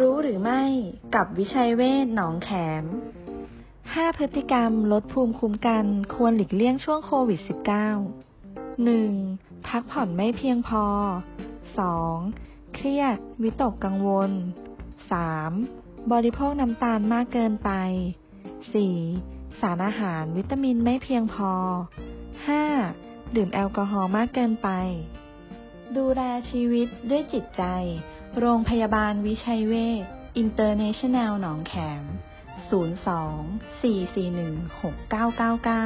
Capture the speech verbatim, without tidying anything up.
รู้หรือไม่กับวิชัยเวชหนองแขมห้าพฤติกรรมลดภูมิคุ้มกันควรหลีกเลี่ยงช่วงโควิด สิบเก้า หนึ่งพักผ่อนไม่เพียงพอ สองเครียดวิตกกังวล สามบริโภคน้ำตาลมากเกินไป สี่สารอาหารวิตามินไม่เพียงพอ ห้าดื่มแอลกอฮอล์มากเกินไปดูแลชีวิตด้วยจิตใจโรงพยาบาลวิชัยเวชอินเตอร์เนชั่นแนลหนองแขม ศูนย์ สอง สี่ สี่ หนึ่ง หก เก้า เก้า เก้า